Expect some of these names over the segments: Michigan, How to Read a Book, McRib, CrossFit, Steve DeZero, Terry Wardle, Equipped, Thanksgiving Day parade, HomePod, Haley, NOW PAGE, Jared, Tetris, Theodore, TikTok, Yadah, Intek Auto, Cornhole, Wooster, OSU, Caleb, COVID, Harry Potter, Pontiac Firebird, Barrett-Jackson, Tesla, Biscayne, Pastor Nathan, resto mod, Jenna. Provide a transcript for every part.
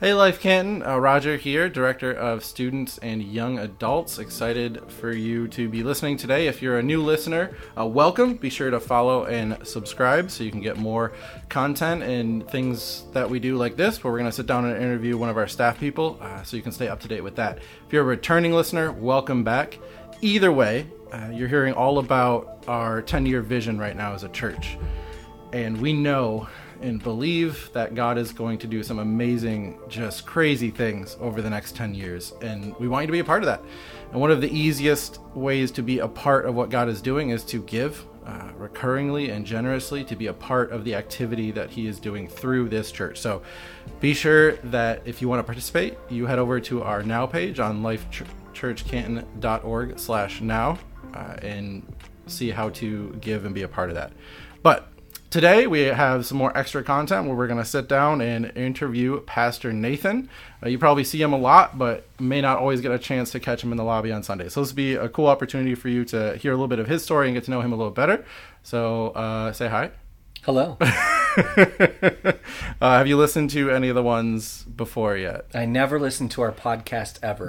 Hey, Life Canton. Roger here, Director of Students and Young Adults. Excited for you to be listening today. If you're a new listener, welcome. Be sure to follow and subscribe so you can get more content and things that we do like this, where we're going to sit down and interview one of our staff people so you can stay up to date with that. If you're a returning listener, welcome back. Either way, you're hearing all about our 10-year vision right now as a church. And we know and believe that God is going to do some amazing, just crazy things over the next 10 years. And we want you to be a part of that. And one of the easiest ways to be a part of what God is doing is to give recurringly and generously, to be a part of the activity that he is doing through this church. So be sure that if you want to participate, you head over to our Now page on lifechurchcanton.org/now and see how to give and be a part of that. But today, we have some more extra content where we're going to sit down and interview Pastor Nathan. You probably see him a lot, but may not always get a chance to catch him in the lobby on Sunday. So this will be a cool opportunity for you to hear a little bit of his story and get to know him a little better. So say hi. Hello. Have you listened to any of the ones before yet? I never listened to our podcast ever.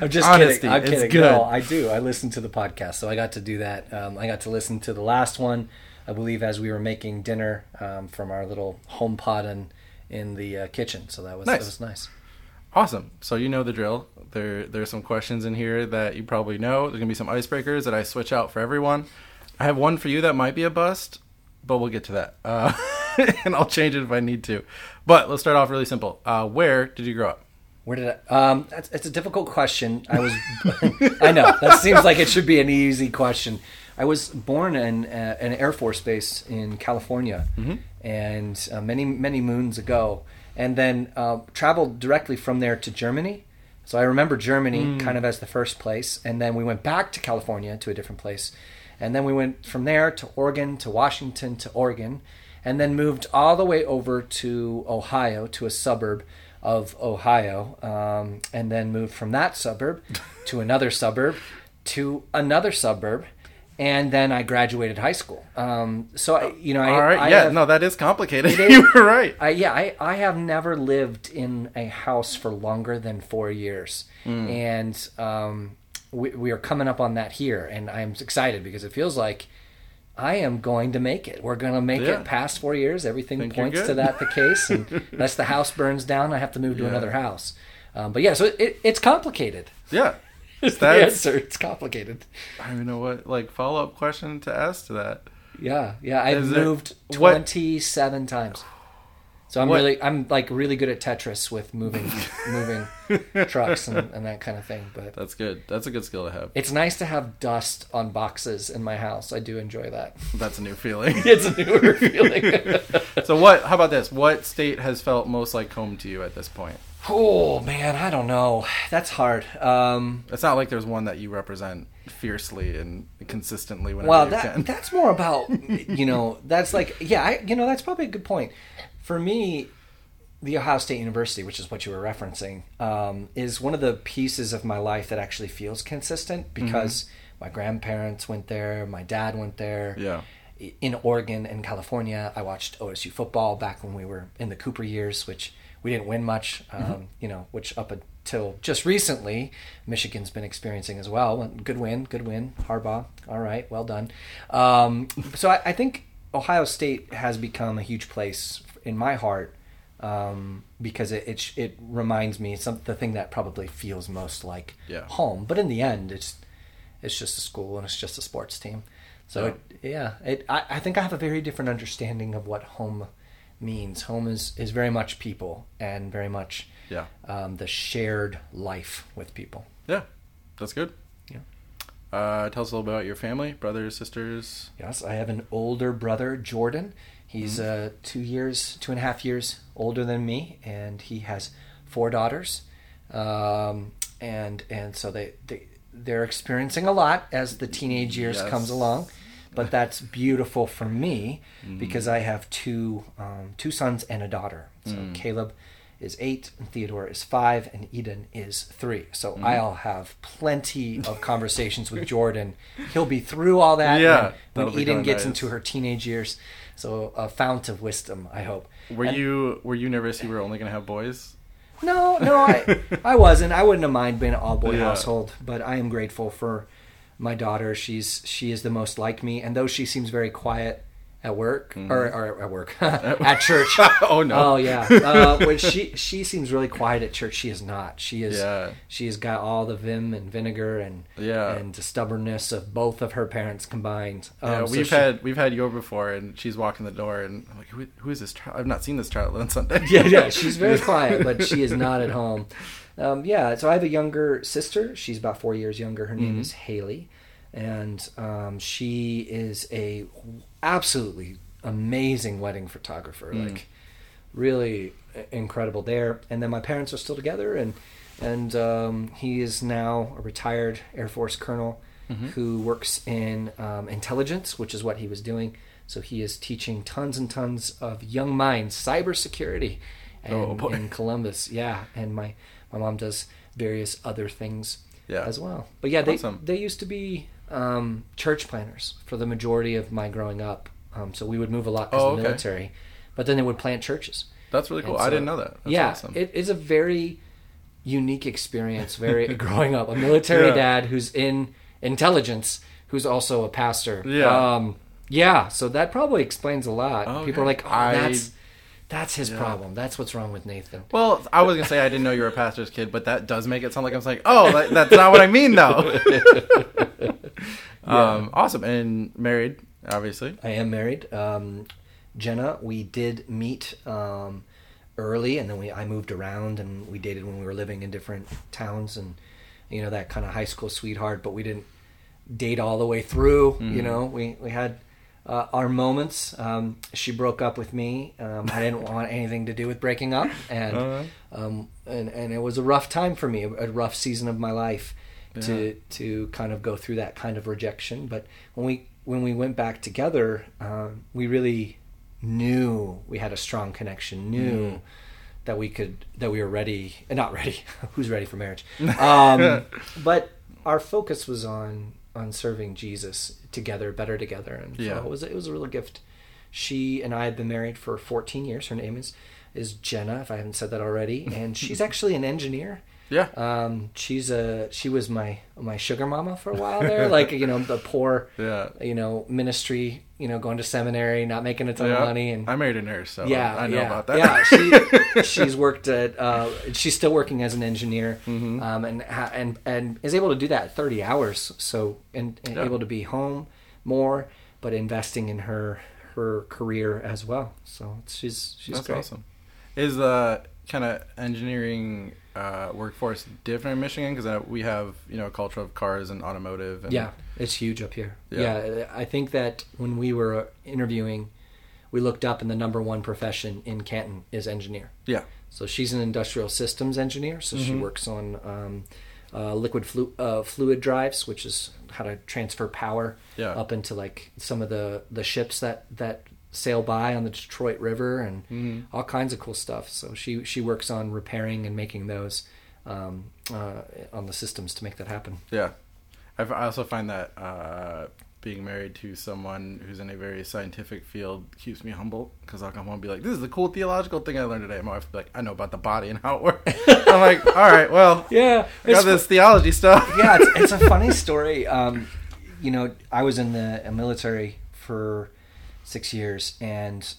I'm just Honesty, kidding. I'm kidding. It's good. No, I do. I listen to the podcast, so I got to do that. I got to listen to the last one, I believe, as we were making dinner from our little HomePod in the kitchen. So that was nice. Awesome. So you know the drill. There's some questions in here that you probably know. There's going to be some icebreakers that I switch out for everyone. I have one for you that might be a bust, but we'll get to that. And I'll change it if I need to. But let's start off really simple. Where did you grow up? Where did I? It's a difficult question. I know that seems like it should be an easy question. I was born in an Air Force base in California, and many moons ago, and then traveled directly from there to Germany. So I remember Germany kind of as the first place, and then we went back to California to a different place, and then we went from there to Oregon, to Washington, to Oregon, and then moved all the way over to Ohio, to a suburb of Ohio, and then moved from that suburb to another suburb to another suburb, and then I graduated high school. That is complicated. You were right. I have never lived in a house for longer than 4 years, and we are coming up on that here, and I'm excited because it feels like I am going to make it. We're going to make it past 4 years. Everything points to that the case. And unless the house burns down, I have to move to another house. But yeah, so it's complicated. Yeah. Is that the answer? It's complicated. I don't know what, follow-up question to ask to that. Yeah. I've moved 27 times. So I'm really good at Tetris with moving trucks and that kind of thing. But that's good. That's a good skill to have. It's nice to have dust on boxes in my house. I do enjoy that. That's a new feeling. It's a newer feeling. So how about this? What state has felt most like home to you at this point? Oh man, I don't know. That's hard. It's not like there's one that you represent fiercely and consistently. That's more about, that's probably a good point. For me, the Ohio State University, which is what you were referencing, is one of the pieces of my life that actually feels consistent because my grandparents went there, my dad went there. Yeah. In Oregon and California, I watched OSU football back when we were in the Cooper years, which we didn't win much, which up until just recently, Michigan's been experiencing as well. Good win. Harbaugh, all right, well done. So I think Ohio State has become a huge place in my heart, because it reminds me the thing that probably feels most like home. But in the end, it's just a school and it's just a sports team. So I think I have a very different understanding of what home means. Home is very much people and very much the shared life with people. Yeah, that's good. Tell us a little bit about your family, brothers, sisters. Yes, I have an older brother, Jordan. He's 2.5 years older than me, and he has 4 daughters, and so they're experiencing a lot as the teenage years comes along, but that's beautiful for me because I have two sons and a daughter. So Caleb is 8, and Theodore is 5, and Eden is 3. So I'll have plenty of conversations with Jordan. He'll be through all that when Eden gets into her teenage years. So a fount of wisdom, I hope. Were you nervous you were only going to have boys? No, I wasn't. I wouldn't have mind being an all-boy household, but I am grateful for my daughter. She is the most like me, and though she seems very quiet at work, or at work, at church. Oh, no. Oh, yeah. When she seems really quiet at church, she is not. She's got all the vim and vinegar and the stubbornness of both of her parents combined. We've had yoga before, and she's walking the door, and I'm like, who is this child? I've not seen this child on Sunday. Yeah, she's very quiet, but she is not at home. So I have a younger sister. She's about 4 years younger. Her name is Haley. And she is a absolutely amazing wedding photographer, like really incredible there. And then my parents are still together, and he is now a retired Air Force colonel who works in intelligence, which is what he was doing. So he is teaching tons and tons of young minds cybersecurity in Columbus. Yeah, and my mom does various other things as well. But yeah, they used to be church planters for the majority of my growing up. So we would move a lot because of the military, but then they would plant churches. That's really cool. So, I didn't know that. That's awesome. It is a very unique experience, very growing up. A military dad who's in intelligence, who's also a pastor. Yeah. So that probably explains a lot. Okay. People are like, that's his problem. That's what's wrong with Nathan. Well, I was going to say I didn't know you were a pastor's kid, but that does make it sound like I was like, that's not what I mean, though. Awesome. And married, obviously. I am married. Jenna, we did meet early, and then I moved around, and we dated when we were living in different towns, and, that kind of high school sweetheart, but we didn't date all the way through. Mm-hmm. We had... our moments. She broke up with me. I didn't want anything to do with breaking up, and it was a rough time for me, a rough season of my life to kind of go through that kind of rejection. But when we went back together, we really knew we had a strong connection. That we were ready, not ready. Who's ready for marriage? But our focus was on serving Jesus together, better together. And so it was a real gift. She and I have been married for 14 years. Her name is Jenna, if I haven't said that already. And she's actually an engineer. Yeah. She was my sugar mama for a while there. Like, the poor, ministry, going to seminary, not making a ton of money. And I married a nurse, so I know about that. Yeah. She's worked at, she's still working as an engineer, and is able to do that 30 hours. So, and able to be home more, but investing in her career as well. So she's That's great. Awesome. Is kind of engineering workforce different in Michigan? Because we have, a culture of cars and automotive. And... Yeah, it's huge up here. Yeah, I think that when we were interviewing, we looked up, and the number one profession in Canton is engineer. Yeah. So she's an industrial systems engineer. So she works on liquid fluid drives, which is how to transfer power up into like some of the ships that sail by on the Detroit River and all kinds of cool stuff. So she works on repairing and making those on the systems to make that happen. Yeah. I also find that being married to someone who's in a very scientific field keeps me humble, because I'll come home and be like, this is the cool theological thing I learned today. And my wife will be like, I know about the body and how it works. I'm like, all right, well, I got this theology stuff. Yeah, it's a funny story. I was in the military for 6 years, and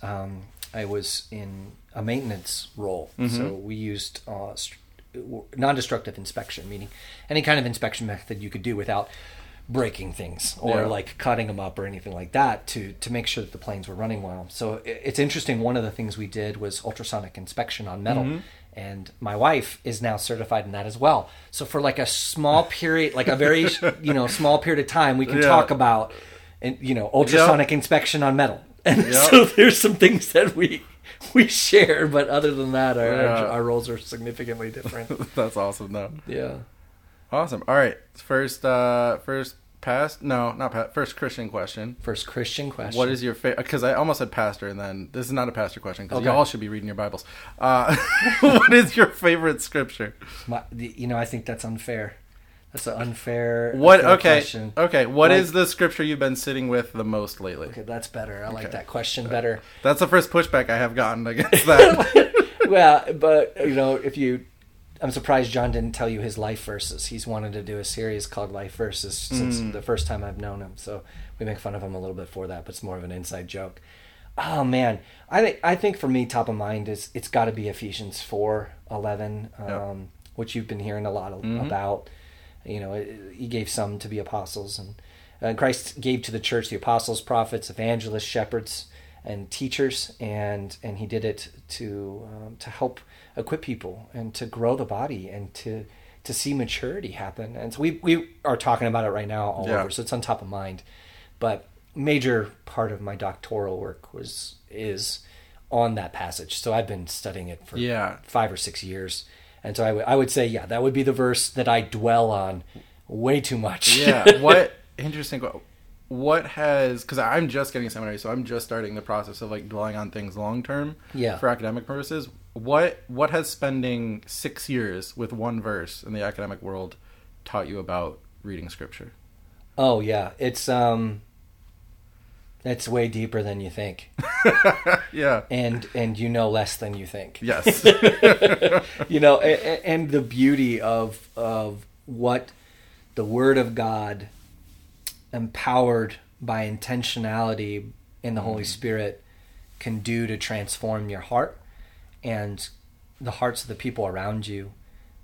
I was in a maintenance role. So we used non-destructive inspection, meaning any kind of inspection method you could do without breaking things or like cutting them up or anything like that to make sure that the planes were running well. So it's interesting. One of the things we did was ultrasonic inspection on metal. And my wife is now certified in that as well. So for like a small period, like a very, small period of time, we can talk about and ultrasonic inspection on metal, and so there's some things that we share, but other than that, our roles are significantly different. That's awesome, though. Yeah, awesome. All right, first Past? No, not past. First Christian question. First Christian question. What is your favorite? Because I almost said pastor, and then this is not a pastor question because y'all should be reading your Bibles. What is your favorite scripture? I think that's unfair. That's an unfair question. Okay, what is the scripture you've been sitting with the most lately? Okay, that's better. I like that question better. That's the first pushback I have gotten against that. Well, but, I'm surprised John didn't tell you his life verses. He's wanted to do a series called Life Verses since the first time I've known him. So we make fun of him a little bit for that, but it's more of an inside joke. Oh, man. I think for me, top of mind is it's got to be Ephesians 4:11, which you've been hearing a lot about. He gave some to be apostles, and Christ gave to the church the apostles, prophets, evangelists, shepherds, and teachers, and he did it to help equip people and to grow the body and to see maturity happen. And so we are talking about it right now all over, so it's on top of mind. But major part of my doctoral work is on that passage, so I've been studying it for 5 or 6 years. And so I would say, that would be the verse that I dwell on way too much. What interesting. What has, because I'm just getting a seminary, so I'm just starting the process of dwelling on things long term for academic purposes. What has spending 6 years with one verse in the academic world taught you about reading scripture? Oh yeah, it's way deeper than you think. And less than you think. Yes. And the beauty of what the Word of God, empowered by intentionality in the Holy Spirit, can do to transform your heart and the hearts of the people around you.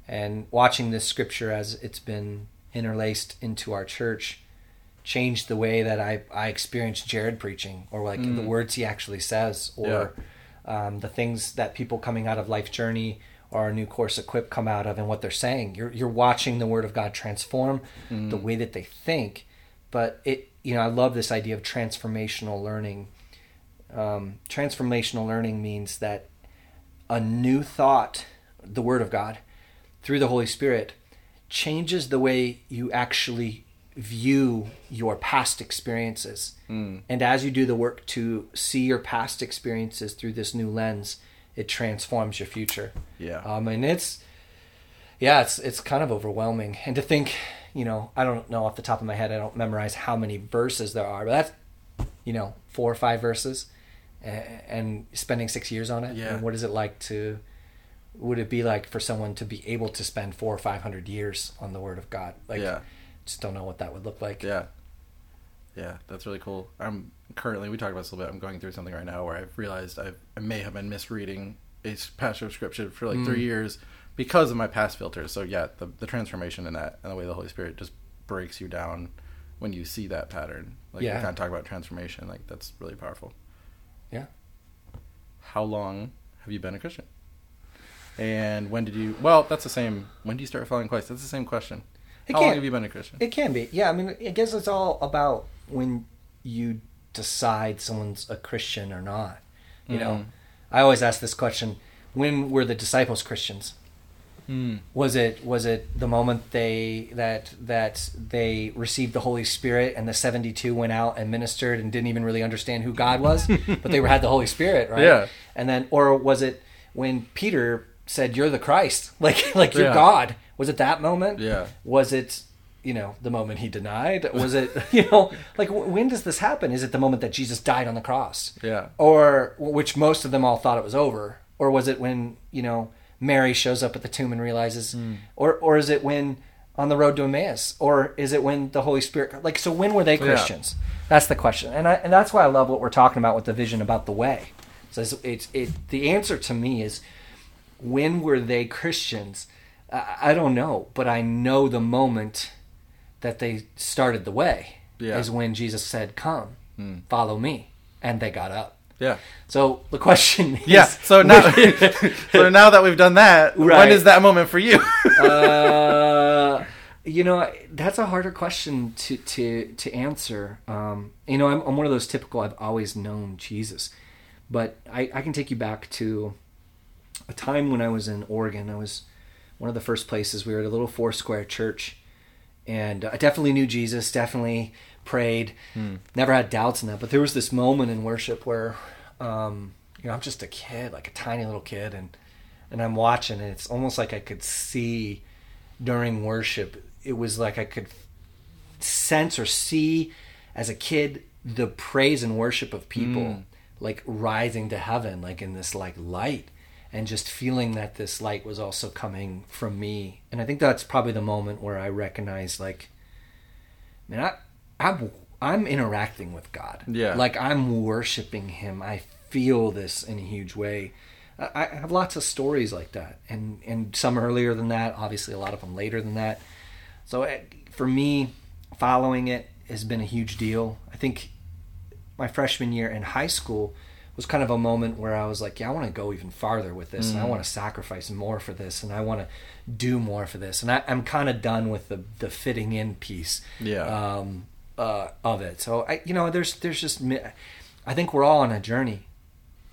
And watching this scripture as it's been interlaced into our church changed the way that I experienced Jared preaching, or the words he actually says, or the things that people coming out of Life Journey or our new course Equipped come out of and what they're saying. You're watching the Word of God transform the way that they think. But I love this idea of transformational learning. Transformational learning means that a new thought, the Word of God, through the Holy Spirit, changes the way you actually view your past experiences. And as you do the work to see your past experiences through this new lens, it transforms your future. And it's kind of overwhelming. And to think, I don't know off the top of my head, I don't memorize how many verses there are, but that's 4 or 5 verses, and spending 6 years on it. And what is it like to would it be like for someone to be able to spend 400 or 500 years on the Word of God? Just don't know what that would look like. Yeah, that's really cool. I'm currently, we talked about this a little bit, I'm going through something right now where I've realized I may have been misreading a passage of scripture for 3 years because of my past filters. So the transformation in that and the way the Holy Spirit just breaks you down when you see that pattern. You kind of talk about transformation, that's really powerful. Yeah. How long have you been a Christian? And when did you, when do you start following Christ? That's the same question. How long have you been a Christian? It can be. Yeah, I guess it's all about when you decide someone's a Christian or not. I always ask this question, when were the disciples Christians? Was it the moment that they received the Holy Spirit and the 72 went out and ministered and didn't even really understand who God was, but they had the Holy Spirit, right? Yeah. And then, or was it when Peter said, "You're the Christ," you're God? Was it that moment? Yeah. Was it, the moment he denied? Was it, when does this happen? Is it the moment that Jesus died on the cross? Yeah. Or, which most of them all thought it was over. Or was it when, Mary shows up at the tomb and realizes, or is it when on the road to Emmaus? Or is it when the Holy Spirit, so when were they Christians? Yeah. That's the question. And that's why I love what we're talking about with the vision about the way. So the answer to me is, when were they Christians? I don't know, but I know the moment that they started the way is when Jesus said, "Come, follow me," and they got up. Yeah. So the question is... Yeah, so now that we've done that, right, when is that moment for you? That's a harder question to answer. I'm one of those typical, I've always known Jesus, but I can take you back to a time when I was in Oregon. I was... One of the first places, we were at a little 4-square church, And I definitely knew Jesus, definitely prayed, never had doubts in that. But there was this moment in worship where, you know, I'm just a kid, like a tiny little kid, and I'm watching, and it's almost like I could see during worship. It was like I could sense or see as a kid the praise and worship of people, like rising to heaven, like in this like light, and just feeling that this light was also coming from me. And I think that's probably the moment where I recognized, like, man, I'm interacting with God. Yeah. Like, I'm worshiping him. I feel this in a huge way. I have lots of stories like that, and some earlier than that, obviously a lot of them later than that. So for me, following it has been a huge deal. I think my freshman year in high school was kind of a moment where I was like, yeah, I want to go even farther with this, and I want to sacrifice more for this, and I want to do more for this. And I'm kind of done with the fitting in piece of it. So, there's just, I think we're all on a journey.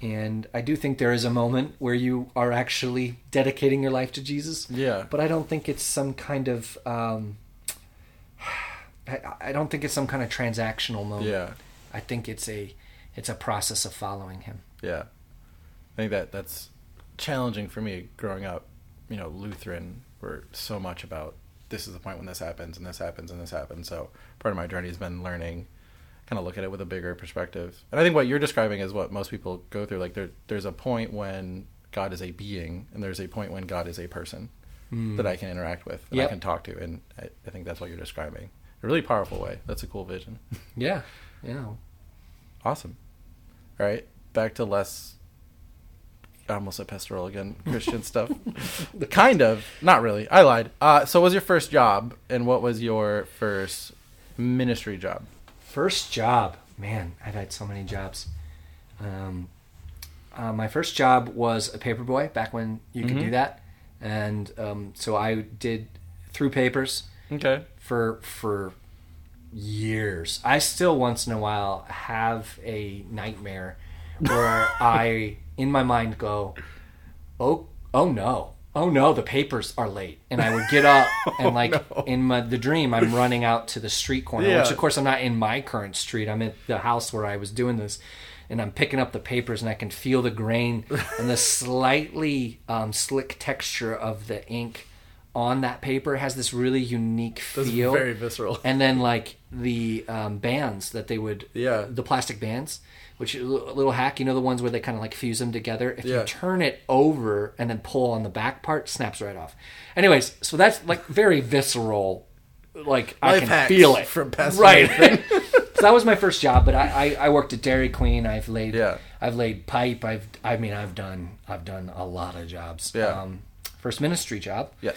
And I do think there is a moment where you are actually dedicating your life to Jesus. Yeah. But I don't think it's some kind of, I don't think it's some kind of transactional moment. Yeah. I think it's a process of following him. Yeah. I think that's challenging for me growing up, you know, Lutheran, were so much about this is the point when this happens and this happens and this happens. So part of my journey has been learning, kind of look at it with a bigger perspective. And I think what you're describing is what most people go through. Like there's a point when God is a being, and there's a point when God is a person that I can interact with, and I can talk to. And I think that's what you're describing. A really powerful way. That's a cool vision. Yeah. Yeah. Awesome. All right. Back to less, I almost said pastoral again, Christian stuff. Kind of. Not really. I lied. So what was your first job, and what was your first ministry job? First job. Man, I've had so many jobs. My first job was a paperboy, back when you could do that. And so I did through papers. Okay. For years. I still once in a while have a nightmare where I, in my mind, go, oh no, the papers are late. And I would get up and in the dream, I'm running out to the street corner, which of course I'm not in my current street. I'm at the house where I was doing this, and I'm picking up the papers, and I can feel the grain and the slightly slick texture of the ink on that paper has this really unique feel. That's very visceral. And then like the bands that they would, the plastic bands, which a little hack, you know, the ones where they kind of like fuse them together. If you turn it over and then pull on the back part, snaps right off. Anyways, so that's like very visceral. Like life I can feel it from past right. So that was my first job, but I worked at Dairy Queen. I've laid pipe. I've done a lot of jobs. Yeah. First ministry job. Yes.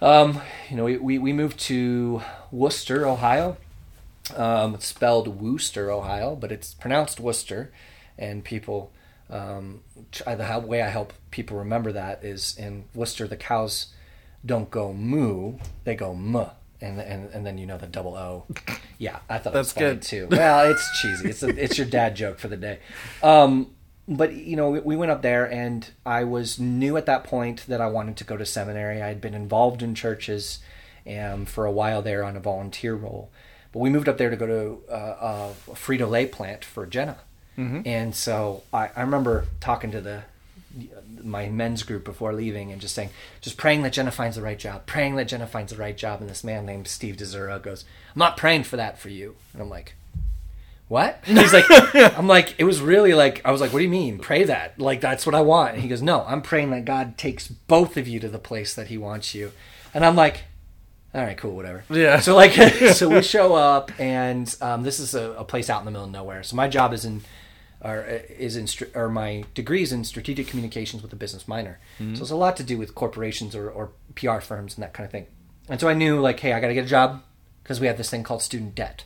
You know, we moved to Wooster, Ohio. It's spelled Wooster, Ohio, but it's pronounced Wooster. And people, the way I help people remember that is in Wooster, the cows don't go moo, they go muh. And then, you know, the double O. Yeah, I thought that's funny good too. Well, it's cheesy. It's your dad joke for the day. But, you know, we went up there, and I was new at that point that I wanted to go to seminary. I had been involved in churches for a while there on a volunteer role. But we moved up there to go to a Frito-Lay plant for Jenna. Mm-hmm. And so I remember talking to my men's group before leaving and just saying, just praying that Jenna finds the right job, praying that Jenna finds the right job. And this man named Steve DeZero goes, "I'm not praying for that for you." And I'm like, "What?" And he's like, I'm like, it was really like, I was like, "What do you mean? Pray that. Like, that's what I want." And he goes, "No, I'm praying that God takes both of you to the place that he wants you." And I'm like, all right, cool, whatever. Yeah. So like, so we show up, and this is a place out in the middle of nowhere. So my job my degree is in strategic communications with a business minor. Mm-hmm. So it's a lot to do with corporations or PR firms and that kind of thing. And so I knew like, hey, I got to get a job because we have this thing called student debt.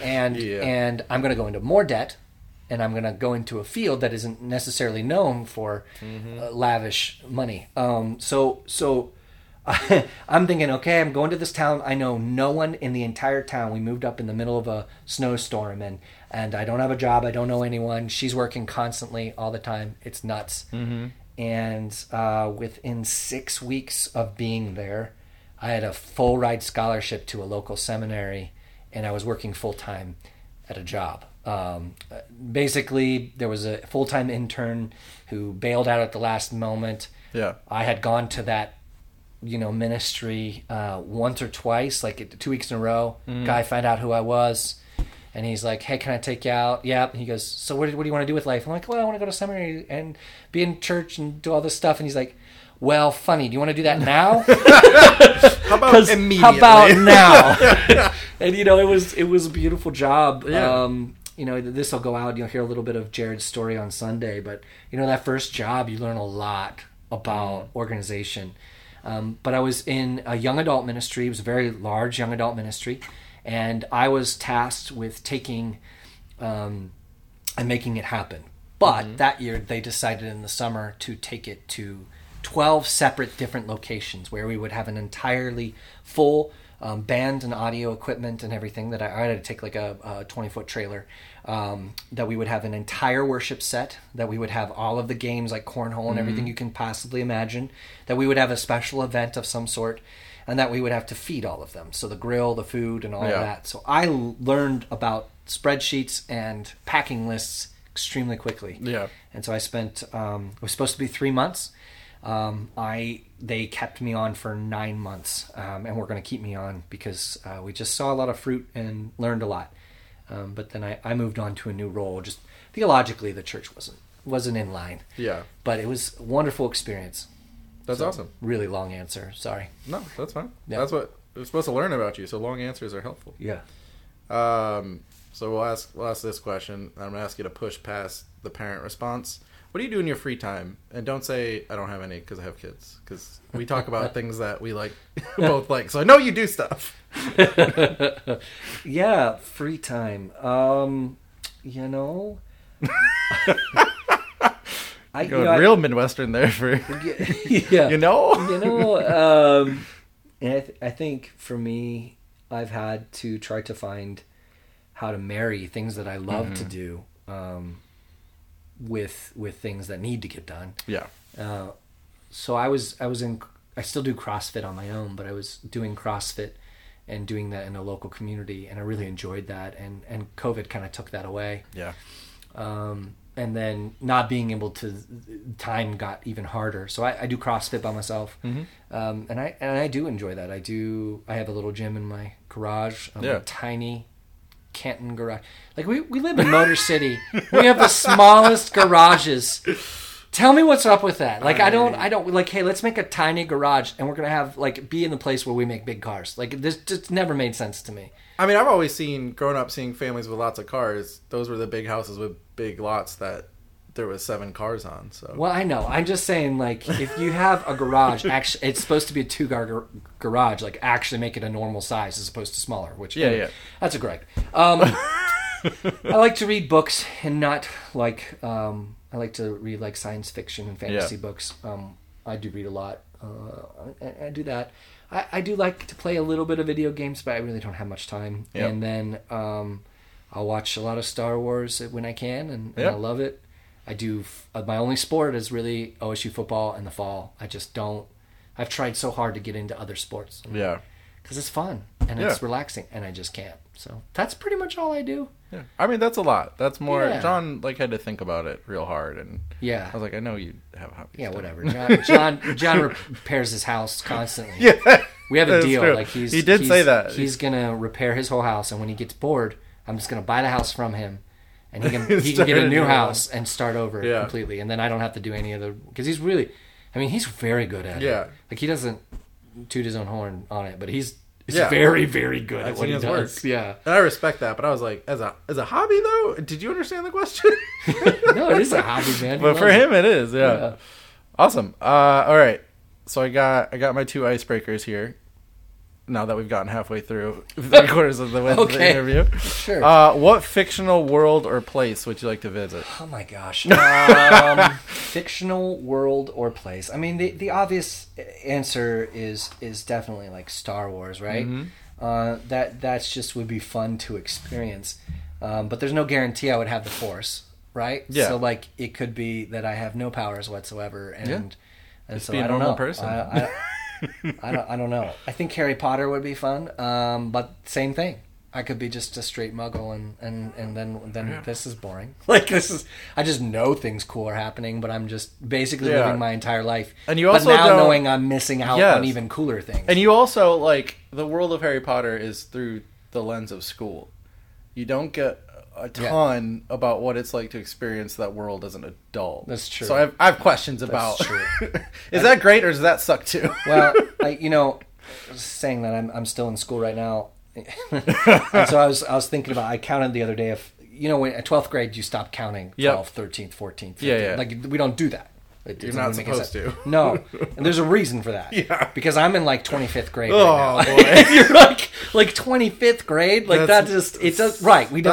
And I'm going to go into more debt, and I'm going to go into a field that isn't necessarily known for lavish money. So I'm thinking, okay, I'm going to this town. I know no one in the entire town. We moved up in the middle of a snowstorm, and I don't have a job. I don't know anyone. She's working constantly all the time. It's nuts. Mm-hmm. And within 6 weeks of being there, I had a full ride scholarship to a local seminary, and I was working full time at a job. Basically, there was a full time intern who bailed out at the last moment. Yeah, I had gone to that, ministry once or twice, like 2 weeks in a row. Mm. Guy found out who I was, and he's like, "Hey, can I take you out?" Yeah. And he goes, "So what do you want to do with life?" I'm like, "Well, I want to go to seminary and be in church and do all this stuff." And he's like, "Well, funny. Do you want to do that now? How about now? And it was a beautiful job. Yeah. This will go out. You'll hear a little bit of Jared's story on Sunday. But that first job, you learn a lot about organization. But I was in a young adult ministry. It was a very large young adult ministry, and I was tasked with taking and making it happen. But that year, they decided in the summer to take it to 12 separate different locations where we would have an entirely full band and audio equipment and everything. That I had to take like a 20-foot trailer, that we would have an entire worship set, that we would have all of the games like cornhole and everything you can possibly imagine, that we would have a special event of some sort, and that we would have to feed all of them. So the grill, the food, and all of that. So I learned about spreadsheets and packing lists extremely quickly. Yeah. And so I spent, it was supposed to be 3 months. They kept me on for 9 months, and were going to keep me on because we just saw a lot of fruit and learned a lot. But then I moved on to a new role. Just theologically, the church wasn't in line. Yeah. But it was a wonderful experience. That's awesome. Really long answer. Sorry. No, that's fine. Yeah. That's what we're supposed to learn about you. So long answers are helpful. Yeah. So we'll ask this question. I'm going to ask you to push past the parent response. What do you do in your free time? And don't say, I don't have any, because I have kids. Because we talk about things that we like, both like. So I know you do stuff. Yeah, free time. Real Midwestern there for, I think for me, I've had to try to find how to marry things that I love to do. With things that need to get done. Yeah. So I still do CrossFit on my own, but I was doing CrossFit and doing that in a local community, and I really enjoyed that. And COVID kind of took that away. Yeah. And then not being able to, time got even harder. So I do CrossFit by myself. Mm-hmm. And I do enjoy that. I have a little gym in my garage. I'm a tiny Canton garage. Like we live in Motor City. We have the smallest garages. Tell me what's up with that. Like I don't like, hey, let's make a tiny garage and we're gonna have be in the place where we make big cars. Like this just never made sense to me. I mean, I've always growing up seeing families with lots of cars. Those were the big houses with big lots that there was 7 cars on. So well, I know. I'm just saying, like, if you have a garage, actually, it's supposed to be a 2-car garage. Like, actually, make it a normal size as opposed to smaller. Which that's a gripe. I like to read books and not like. I like to read like science fiction and fantasy books. I do read a lot. I do that. I do like to play a little bit of video games, but I really don't have much time. Yep. And then I'll watch a lot of Star Wars when I can, and I love it. I do. My only sport is really OSU football in the fall. I just don't. I've tried so hard to get into other sports. Because it's fun and it's relaxing, and I just can't. So that's pretty much all I do. Yeah, I mean that's a lot. That's more. Yeah. John had to think about it real hard, and I was like, I know you have hobbies. Yeah, whatever. John repairs his house constantly. Yeah, we have a deal. True. Like he did say that he's gonna repair his whole house, and when he gets bored, I'm just gonna buy the house from him. And he can get a new house and start over completely. And then I don't have to do any of the... Because he's really... I mean, he's very good at it. Like, he doesn't toot his own horn on it, but he's very, very good at what he does. Work. Yeah. And I respect that, but I was like, as a hobby, though? Did you understand the question? No, it is a hobby, man. But for him, it is, yeah. Awesome. All right. So I got my 2 icebreakers here. Now that we've gotten halfway through 3/4 of the way through the interview. Sure. What fictional world or place would you like to visit? Oh, my gosh. Fictional world or place. I mean, the obvious answer is definitely like Star Wars, right? Mm-hmm. That's just would be fun to experience. But there's no guarantee I would have the Force, right? Yeah. So, like, it could be that I have no powers whatsoever. And so I don't know. Person. I I don't know. I think Harry Potter would be fun, but same thing. I could be just a straight muggle, and then yeah. This is boring. Like, this is, I just know things cool are happening, but I'm just basically living my entire life. And you also but now don't, knowing I'm missing out on even cooler things. And you also, like, the world of Harry Potter is through the lens of school. You don't get a ton about what it's like to experience that world as an adult. That's true. So I have questions about... That's true. Is that great, or does that suck too? Well, saying that I'm still in school right now. And so I was thinking about, I counted the other day, if when at 12th grade you stop counting 12th, 13th, 14th, 15th. Yeah. Like, we don't do that. You're not supposed to. No. And there's a reason for that. Yeah. Because I'm in 25th grade right now. Boy. If you're like 25th grade,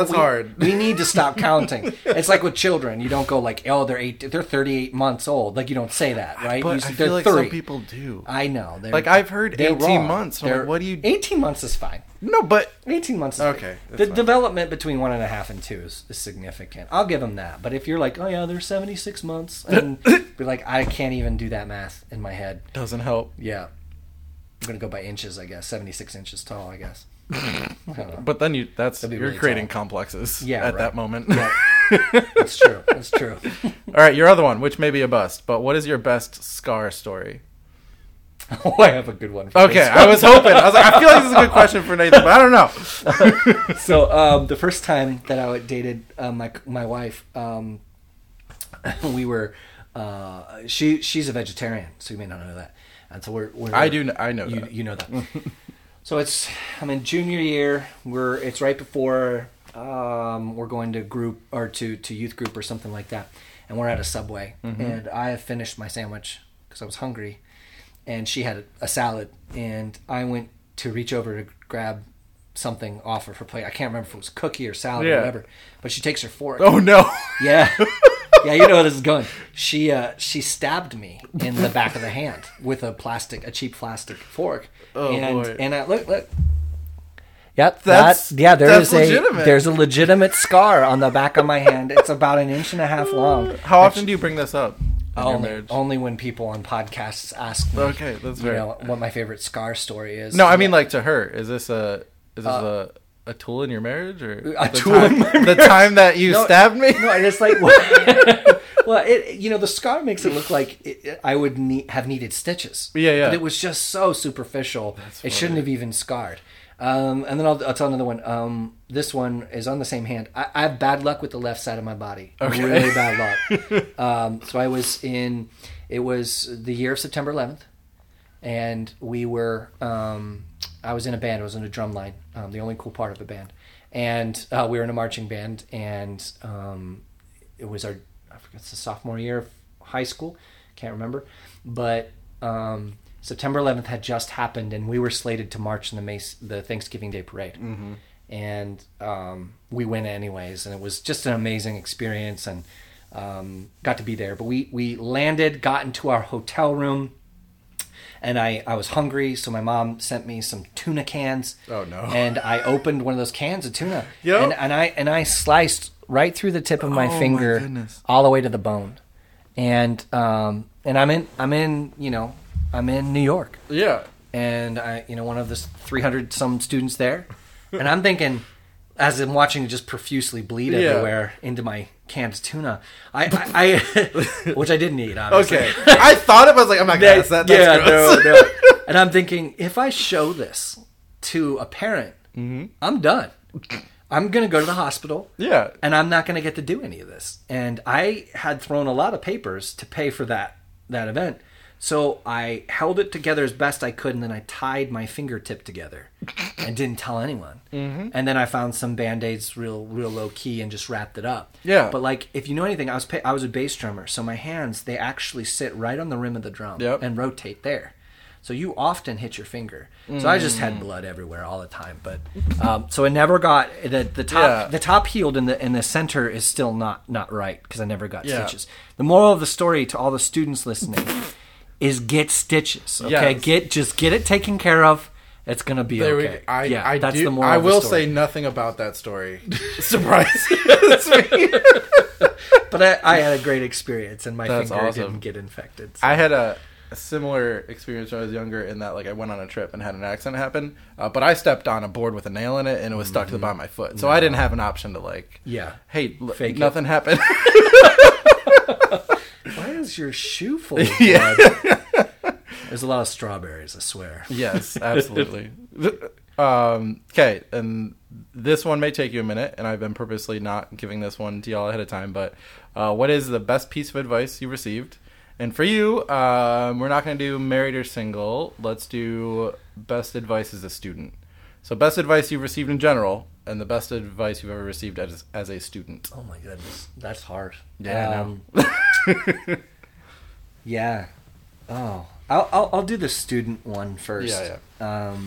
hard. We need to stop counting. It's like with children. You don't go they're 38 months old. Like, you don't say that, right? But I feel like 30. Some people do. I know. I've heard 18 months. What do you... 18 months is fine. No, but... 18 months is okay. The fine. Development between 1.5 and 2 is significant. I'll give them that. But if you're they're 76 months, and be I can't even do that math in my head. Doesn't help. Yeah. I'm going to go by inches, I guess. 76 inches tall, I guess. I don't know. But then you're really creating complexes at that moment. Yeah. That's true. That's true. All right, your other one, which may be a bust, but what is your best scar story? Oh, I have a good one for this. I was hoping. I feel like this is a good question for Nathan, but I don't know. So the first time that I dated my wife, we were she's a vegetarian, so you may not know that. And so we're I know that. You know that. So I'm in junior year. It's right before we're going to group or to youth group or something like that, and we're at a Subway, and I have finished my sandwich because I was hungry. And she had a salad, and I went to reach over to grab something off of her plate. I can't remember if it was cookie or salad or whatever, but she takes her fork. Oh, no. Yeah. Yeah, you know where this is going. She stabbed me in the back of the hand with a cheap plastic fork. Oh, boy. And I, look. Yep, there's a legitimate scar on the back of my hand. It's about 1.5 inches long. How often do you bring this up? Only when people on podcasts ask me, that's what my favorite scar story is. No, I mean to her. Is this a tool in your marriage, or a tool in my marriage? The time that you stabbed me? No, it's well, it the scar makes it look like I would have needed stitches. Yeah, yeah. But it was just so superficial. It shouldn't have even scarred. And then I'll tell another one. This one is on the same hand. I have bad luck with the left side of my body. Okay. Really bad luck. So I was it was the year of September 11th, and we were, I was in a band. I was in a drum line, the only cool part of a band. And we were in a marching band, and it was it's the sophomore year of high school. Can't remember. But... September 11th had just happened, and we were slated to march in the Thanksgiving Day parade. Mm-hmm. And we went anyways, and it was just an amazing experience, and got to be there. But we landed, got into our hotel room, and I was hungry, so my mom sent me some tuna cans. Oh, no. And I opened one of those cans of tuna, and I sliced right through the tip of my finger all the way to the bone. And I'm in New York. Yeah. And I, one of the 300 some students there. And I'm thinking, as I'm watching it just profusely bleed everywhere into my canned tuna, I which I didn't eat, obviously. Okay. I thought it was I'm not going to ask that. That's gross. No. And I'm thinking, if I show this to a parent, I'm done. I'm going to go to the hospital. Yeah. And I'm not going to get to do any of this. And I had thrown a lot of papers to pay for that event. So I held it together as best I could, and then I tied my fingertip together and didn't tell anyone. Mm-hmm. And then I found some Band-Aids real low-key and just wrapped it up. Yeah. But if you know anything, I was a bass drummer, so my hands, they actually sit right on the rim of the drum and rotate there. So you often hit your finger. So I just had blood everywhere all the time. But so it never got the top. Yeah. The top healed, and the center is still not right because I never got stitches. The moral of the story to all the students listening is get stitches. Okay, yes. Get it taken care of. It's gonna be okay. That's the moral. I will say nothing about that story. Surprise! But I had a great experience, and my finger didn't get infected. So. I had a a similar experience when I was younger in that, like, I went on a trip and had an accident happen, but I stepped on a board with a nail in it and it was stuck to the bottom of my foot. So I didn't have an option to, like, hey, look, nothing happened. Why is your shoe full of blood? There's a lot of strawberries, I swear. Yes, absolutely. Okay, and this one may take you a minute, and I've been purposely not giving this one to y'all ahead of time, but what is the best piece of advice you received? And for you, we're not going to do married or single. Let's do best advice as a student. So best advice you've received in general, and the best advice you've ever received as a student. Oh, my goodness. That's hard. Yeah, I know. Yeah. Oh. I'll do the student one first. Yeah.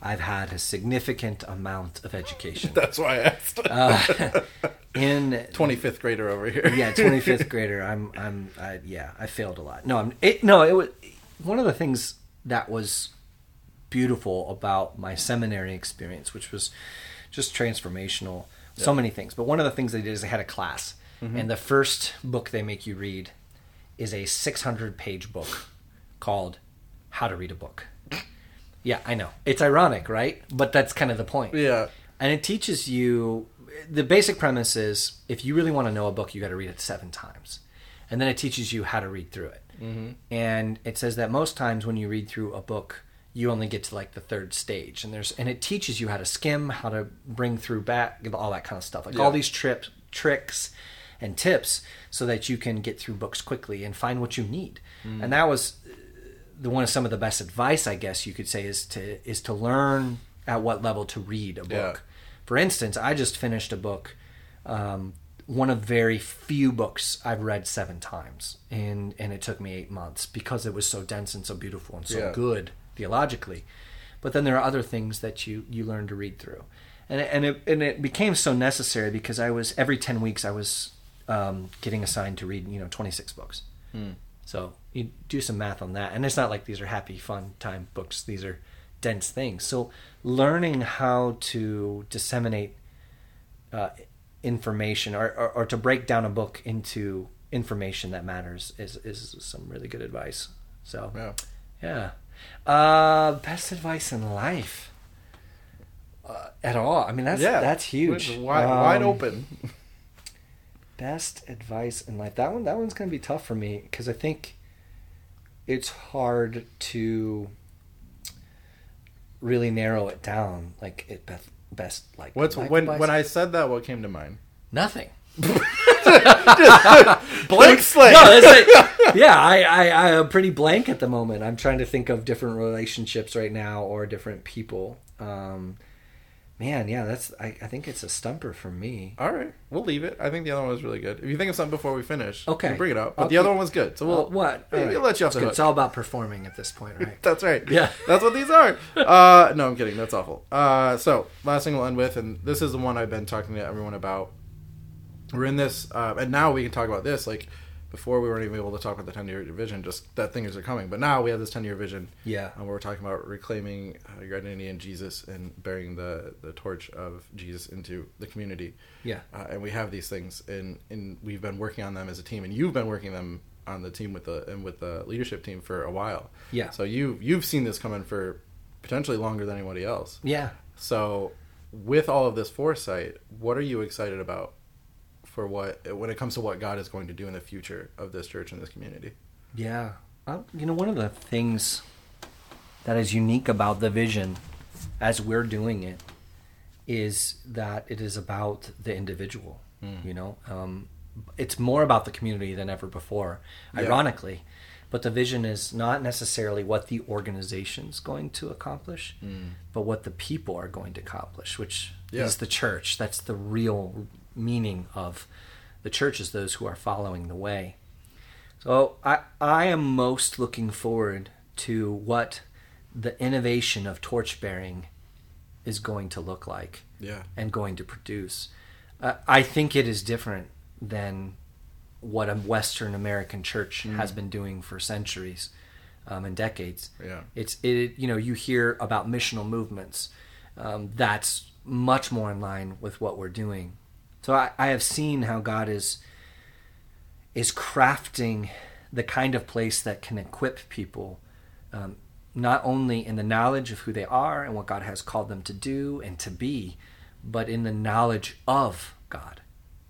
I've had a significant amount of education. That's why I asked. In 25th grader over here. Yeah, 25th grader. I failed a lot. It was one of the things that was beautiful about my seminary experience, which was just transformational. Yeah. So many things, but one of the things they did is they had a class, and the first book they make you read is a 600-page book called How to Read a Book. Yeah, I know. It's ironic, right? But that's kind of the point. Yeah. And it teaches you, the basic premise is, if you really want to know a book, you got to read it 7 times. And then it teaches you how to read through it. Mm-hmm. And it says that most times when you read through a book, you only get to like the 3rd stage. And it teaches you how to skim, how to bring through back, all that kind of stuff. Like all these tricks and tips so that you can get through books quickly and find what you need. Mm. And that was... some of the best advice, I guess you could say, is to learn at what level to read a book. Yeah. For instance, I just finished a book, one of very few books I've read 7 times, and it took me 8 months because it was so dense and so beautiful and so good theologically. But then there are other things that you learn to read through, and it became so necessary because I was every 10 weeks I was getting assigned to read 26 books. Hmm. So you do some math on that. And it's not like these are happy, fun time books. These are dense things. So learning how to disseminate information or to break down a book into information that matters is some really good advice. So, yeah. Best advice in life at all. I mean, that's huge. It's wide open. Best advice in life. That one's going to be tough for me because I think it's hard to really narrow it down. Like it best like. When I said that, what came to mind? Nothing. Blank slate. No, I am pretty blank at the moment. I'm trying to think of different relationships right now or different people. I think it's a stumper for me. All right, we'll leave it. I think the other one was really good. If you think of something before we finish, okay, bring it up. But the other one was good, so we'll we'll let you off the hook. It's all about performing at this point, right? That's right. Yeah, that's what these are. No, I'm kidding. That's awful. So last thing we'll end with, and this is the one I've been talking to everyone about. We're in this, and now we can talk about this. Like before, we weren't even able to talk about the 10-year vision. Just that things are coming, but now we have this 10-year vision. Yeah, where we're talking about reclaiming your identity in Jesus and bearing the torch of Jesus into the community. Yeah, and we have these things, and we've been working on them as a team, and you've been working them on the team with the leadership team for a while. Yeah, so you've seen this coming for potentially longer than anybody else. Yeah. So with all of this foresight, what are you excited about? For when it comes to what God is going to do in the future of this church and this community. Yeah. One of the things that is unique about the vision as we're doing it is that it is about the individual, it's more about the community than ever before, ironically, but the vision is not necessarily what the organization's going to accomplish, but what the people are going to accomplish, which is the church. That's the real meaning of the church, is those who are following the way. So I am most looking forward to what the innovation of torch bearing is going to look like and going to produce. I think it is different than what a Western American church has been doing for centuries and decades. Yeah. You hear about missional movements. That's much more in line with what we're doing. So I have seen how God is crafting the kind of place that can equip people not only in the knowledge of who they are and what God has called them to do and to be, but in the knowledge of God,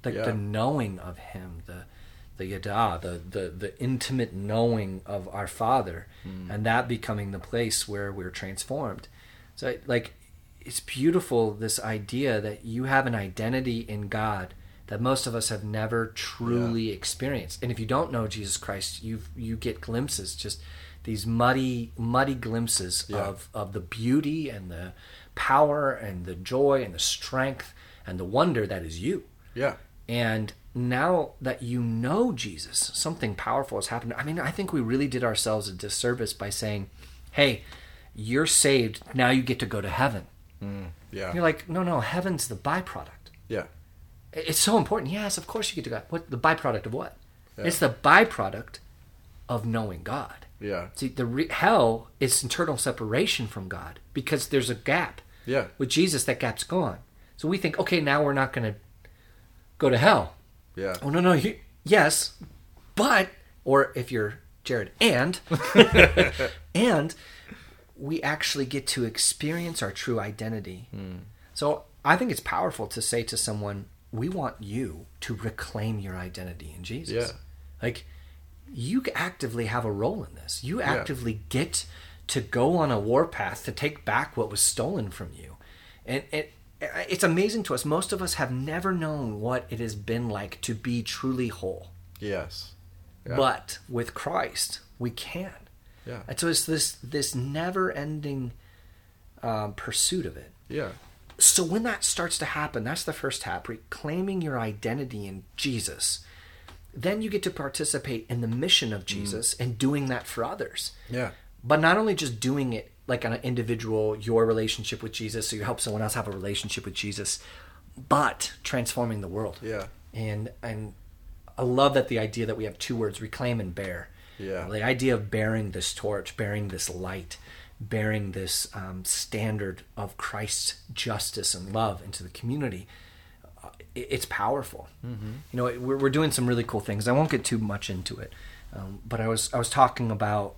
the knowing of Him, the Yadah, the intimate knowing of our Father, and that becoming the place where we're transformed. So, like, it's beautiful, this idea that you have an identity in God that most of us have never truly experienced. And if you don't know Jesus Christ, you get glimpses, just these muddy glimpses of the beauty and the power and the joy and the strength and the wonder that is you. Yeah. And now that you know Jesus, something powerful has happened. I mean, I think we really did ourselves a disservice by saying, hey, you're saved, now you get to go to heaven. And you're like, no, heaven's the byproduct. Yeah. It's so important. Yes, of course you get to God. What, the byproduct of what? Yeah. It's the byproduct of knowing God. Yeah. See, the hell is internal separation from God because there's a gap. Yeah. With Jesus, that gap's gone. So we think, okay, now we're not going to go to hell. Yeah. Oh, no, yes, but, or if you're Jared, and we actually get to experience our true identity. So I think it's powerful to say to someone, we want you to reclaim your identity in Jesus. Yeah. Like, you actively have a role in this. You actively get to go on a warpath to take back what was stolen from you. And it's amazing to us. Most of us have never known what it has been like to be truly whole. Yes. Yeah. But with Christ, we can. Yeah. And so it's this never-ending pursuit of it. Yeah. So when that starts to happen, that's the first step, reclaiming your identity in Jesus. Then you get to participate in the mission of Jesus and doing that for others. Yeah. But not only just doing it like on an individual, your relationship with Jesus, so you help someone else have a relationship with Jesus, but transforming the world. Yeah. And I love that the idea that we have two words, reclaim and bear. Yeah. The idea of bearing this torch, bearing this light, bearing this standard of Christ's justice and love into the community, it's powerful. Mm-hmm. You know, we're doing some really cool things. I won't get too much into it, but I was talking about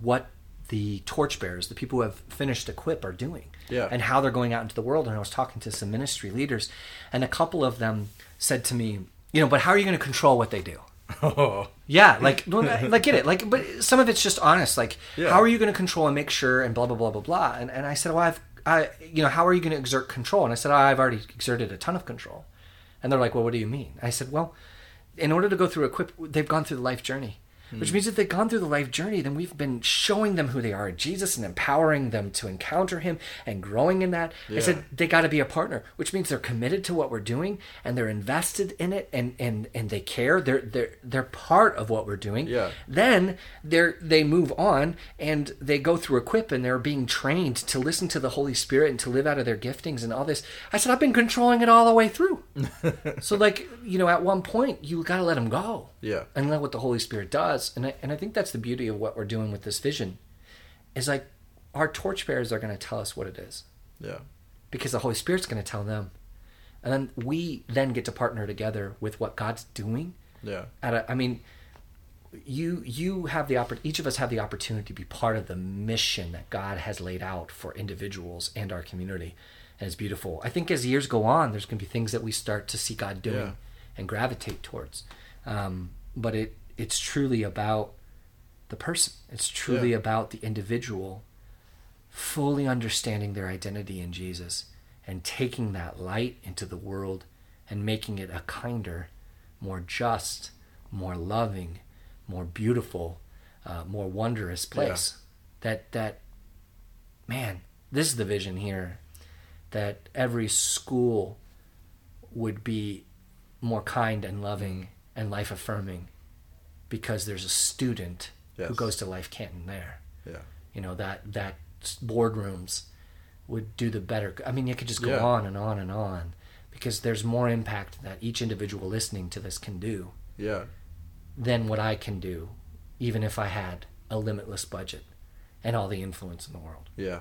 what the torchbearers, the people who have finished Equip, are doing, and how they're going out into the world. And I was talking to some ministry leaders, and a couple of them said to me, you know, but how are you going to control what they do? Oh. Yeah, like get it. Like, but some of it's just honest. Like, how are you going to control and make sure and blah blah blah blah blah? And I said, well, you know, how are you going to exert control? And I said, oh, I've already exerted a ton of control. And they're like, well, what do you mean? I said, well, in order to go through Equip, they've gone through the life journey, which means if they've gone through the life journey, then we've been showing them who they are in Jesus and empowering them to encounter Him and growing in that. Yeah. I said, they got to be a partner, which means they're committed to what we're doing and they're invested in it and they care. They're part of what we're doing. Yeah. Then they move on and they go through Equip and they're being trained to listen to the Holy Spirit and to live out of their giftings and all this. I said, I've been controlling it all the way through. So, like, you know, at one point you got to let them go. Yeah. And let what the Holy Spirit does. And I think that's the beauty of what we're doing with this vision is, like, our torchbearers are going to tell us what it is. Yeah. Because the Holy Spirit's going to tell them. And then we get to partner together with what God's doing. Yeah. You have the opportunity, each of us have the opportunity to be part of the mission that God has laid out for individuals and our community. And it's beautiful. I think as years go on, there's going to be things that we start to see God doing and gravitate towards. But it's truly about the person. It's truly about the individual fully understanding their identity in Jesus and taking that light into the world and making it a kinder, more just, more loving, more beautiful, more wondrous place. Yeah. Man, this is the vision here, that every school would be more kind and loving and life-affirming, because there's a student who goes to Life Canton there. Yeah. You know, that boardrooms would do the better. I mean, you could just go on and on and on, because there's more impact that each individual listening to this can do than what I can do, even if I had a limitless budget and all the influence in the world. Yeah.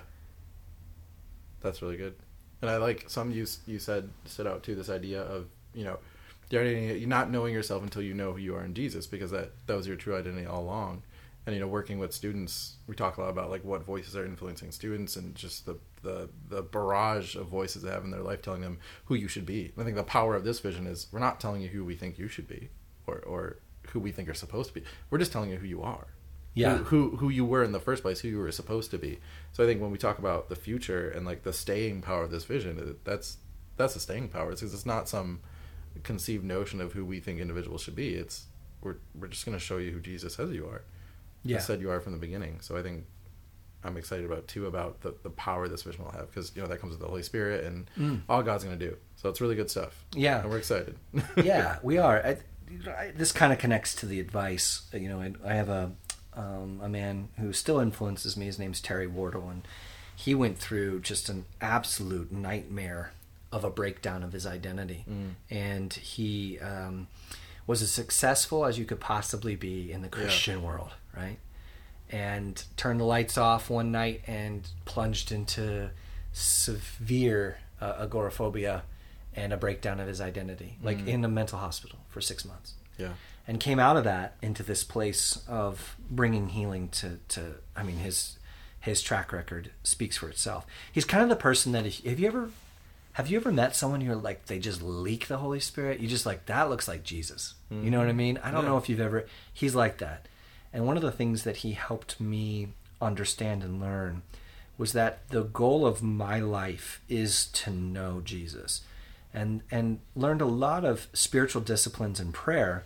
That's really good. And I like, some you said stood out too, this idea of, you know, The identity, not knowing yourself until you know who you are in Jesus, because that was your true identity all along. And, you know, working with students, we talk a lot about, like, what voices are influencing students and just the barrage of voices they have in their life telling them who you should be. And I think the power of this vision is we're not telling you who we think you should be or who we think are supposed to be. We're just telling you who you are. Yeah. Who you were in the first place, who you were supposed to be. So I think when we talk about the future and, like, the staying power of this vision, that's the staying power. It's because it's not some conceived notion of who we think individuals should be. It's we're just going to show you who Jesus says you are. Yeah. Said you are from the beginning. So I think I'm excited about the power this vision will have, because, you know, that comes with the Holy Spirit and all God's going to do. So it's really good stuff. Yeah. And we're excited. Yeah, we are. This kind of connects to the advice. You know, I have a man who still influences me. His name's Terry Wardle, and he went through just an absolute nightmare of a breakdown of his identity. And he was as successful as you could possibly be in the Christian world, right? And turned the lights off one night and plunged into severe agoraphobia and a breakdown of his identity, like in a mental hospital for 6 months. Yeah. And came out of that into this place of bringing healing to I mean, his track record speaks for itself. He's kind of the person that, have you ever met someone who, like, they just leak the Holy Spirit? You just, like, that looks like Jesus. Mm-hmm. You know what I mean? I don't know if you've ever... He's like that. And one of the things that he helped me understand and learn was that the goal of my life is to know Jesus. And learned a lot of spiritual disciplines and prayer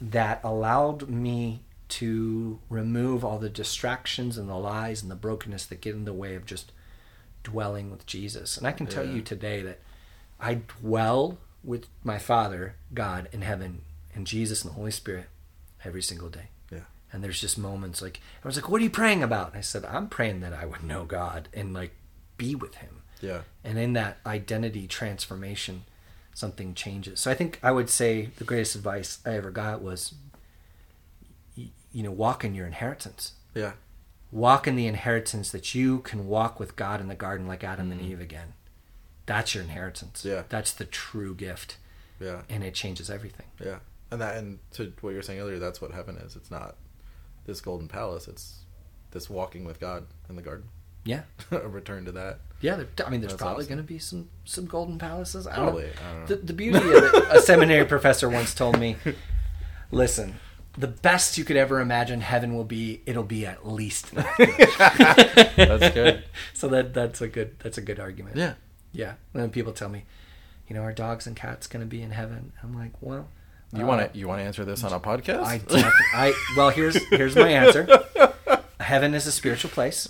that allowed me to remove all the distractions and the lies and the brokenness that get in the way of just dwelling with Jesus. And I can tell you today that I dwell with my Father, God in heaven, and Jesus and the Holy Spirit every single day. Yeah. And there's just moments like, I was like, what are you praying about? And I said, I'm praying that I would know God and, like, be with him. Yeah. And in that identity transformation, something changes. So I think I would say the greatest advice I ever got was, you know, walk in your inheritance. Yeah. Walk in the inheritance that you can walk with God in the garden like Adam and Eve again. That's your inheritance. Yeah. That's the true gift. Yeah. And it changes everything. Yeah. And to what you were saying earlier, that's what heaven is. It's not this golden palace. It's this walking with God in the garden. Yeah. A return to that. Yeah. I mean, there's probably going to be some golden palaces. I don't know. The beauty of it, a seminary professor once told me, listen, the best you could ever imagine heaven will be, it'll be at least that good. That's good. So that's a good argument. Yeah. Yeah. When people tell me, you know, are dogs and cats going to be in heaven? I'm like, well, you want to answer this on a podcast? Well, here's my answer. Heaven is a spiritual place.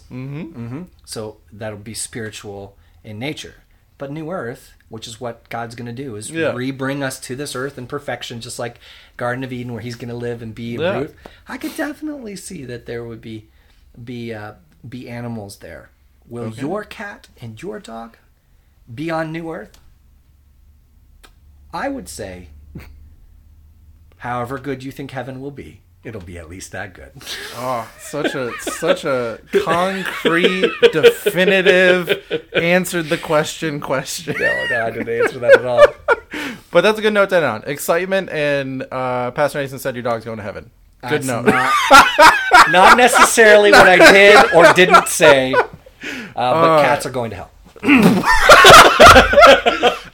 So that'll be spiritual in nature. But new earth, which is what God's going to do, is re-bring us to this earth in perfection, just like Garden of Eden, where he's going to live and be and root. I could definitely see that there would be animals there. Will your cat and your dog be on new earth? I would say, however good you think heaven will be, it'll be at least that good. Oh, such a concrete, definitive, answered the question. No, I didn't answer that at all. But that's a good note to end on. Excitement and Pastor Nathan said your dog's going to heaven. Good note. Not necessarily what I did or didn't say, but cats are going to hell.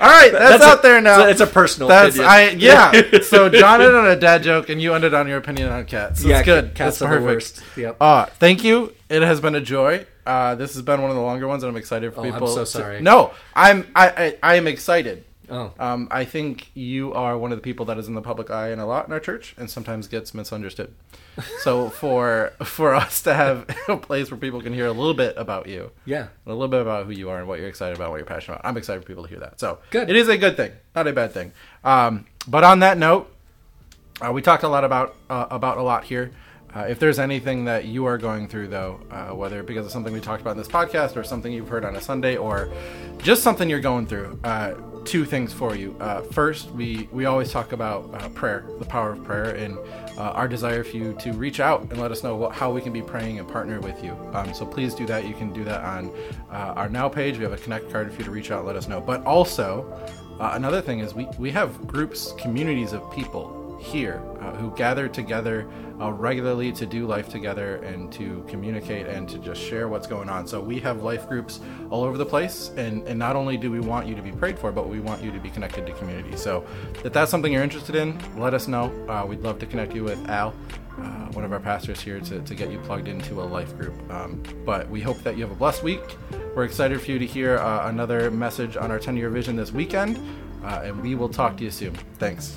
All right, that's out there now. It's a personal opinion. So John ended on a dad joke, and you ended on your opinion on cats. So it's good. Cats are the worst. Yep. Thank you. It has been a joy. This has been one of the longer ones, and I'm excited for people. I'm so sorry. I'm excited. Oh. I think you are one of the people that is in the public eye and a lot in our church, and sometimes gets misunderstood. So for us to have a place where people can hear a little bit about you, a little bit about who you are and what you're excited about, what you're passionate about, I'm excited for people to hear that. So good. It is a good thing, not a bad thing. But on that note, we talked a lot about a lot here. If there's anything that you are going through, though, whether because of something we talked about in this podcast or something you've heard on a Sunday or just something you're going through, two things for you. First, we always talk about prayer, the power of prayer, and our desire for you to reach out and let us know how we can be praying and partner with you. So please do that. You can do that on our Now page. We have a Connect card for you to reach out and let us know. But also, Another thing is we have groups, communities of people here who gather together regularly to do life together and to communicate and to just share what's going on. So we have life groups all over the place, and not only do we want you to be prayed for, but we want you to be connected to community. So if that's something you're interested in, let us know. We'd love to connect you with Al, one of our pastors here, to get you plugged into a life group. But we hope that you have a blessed week. We're excited for you to hear another message on our 10-year vision this weekend, and we will talk to you soon. Thanks.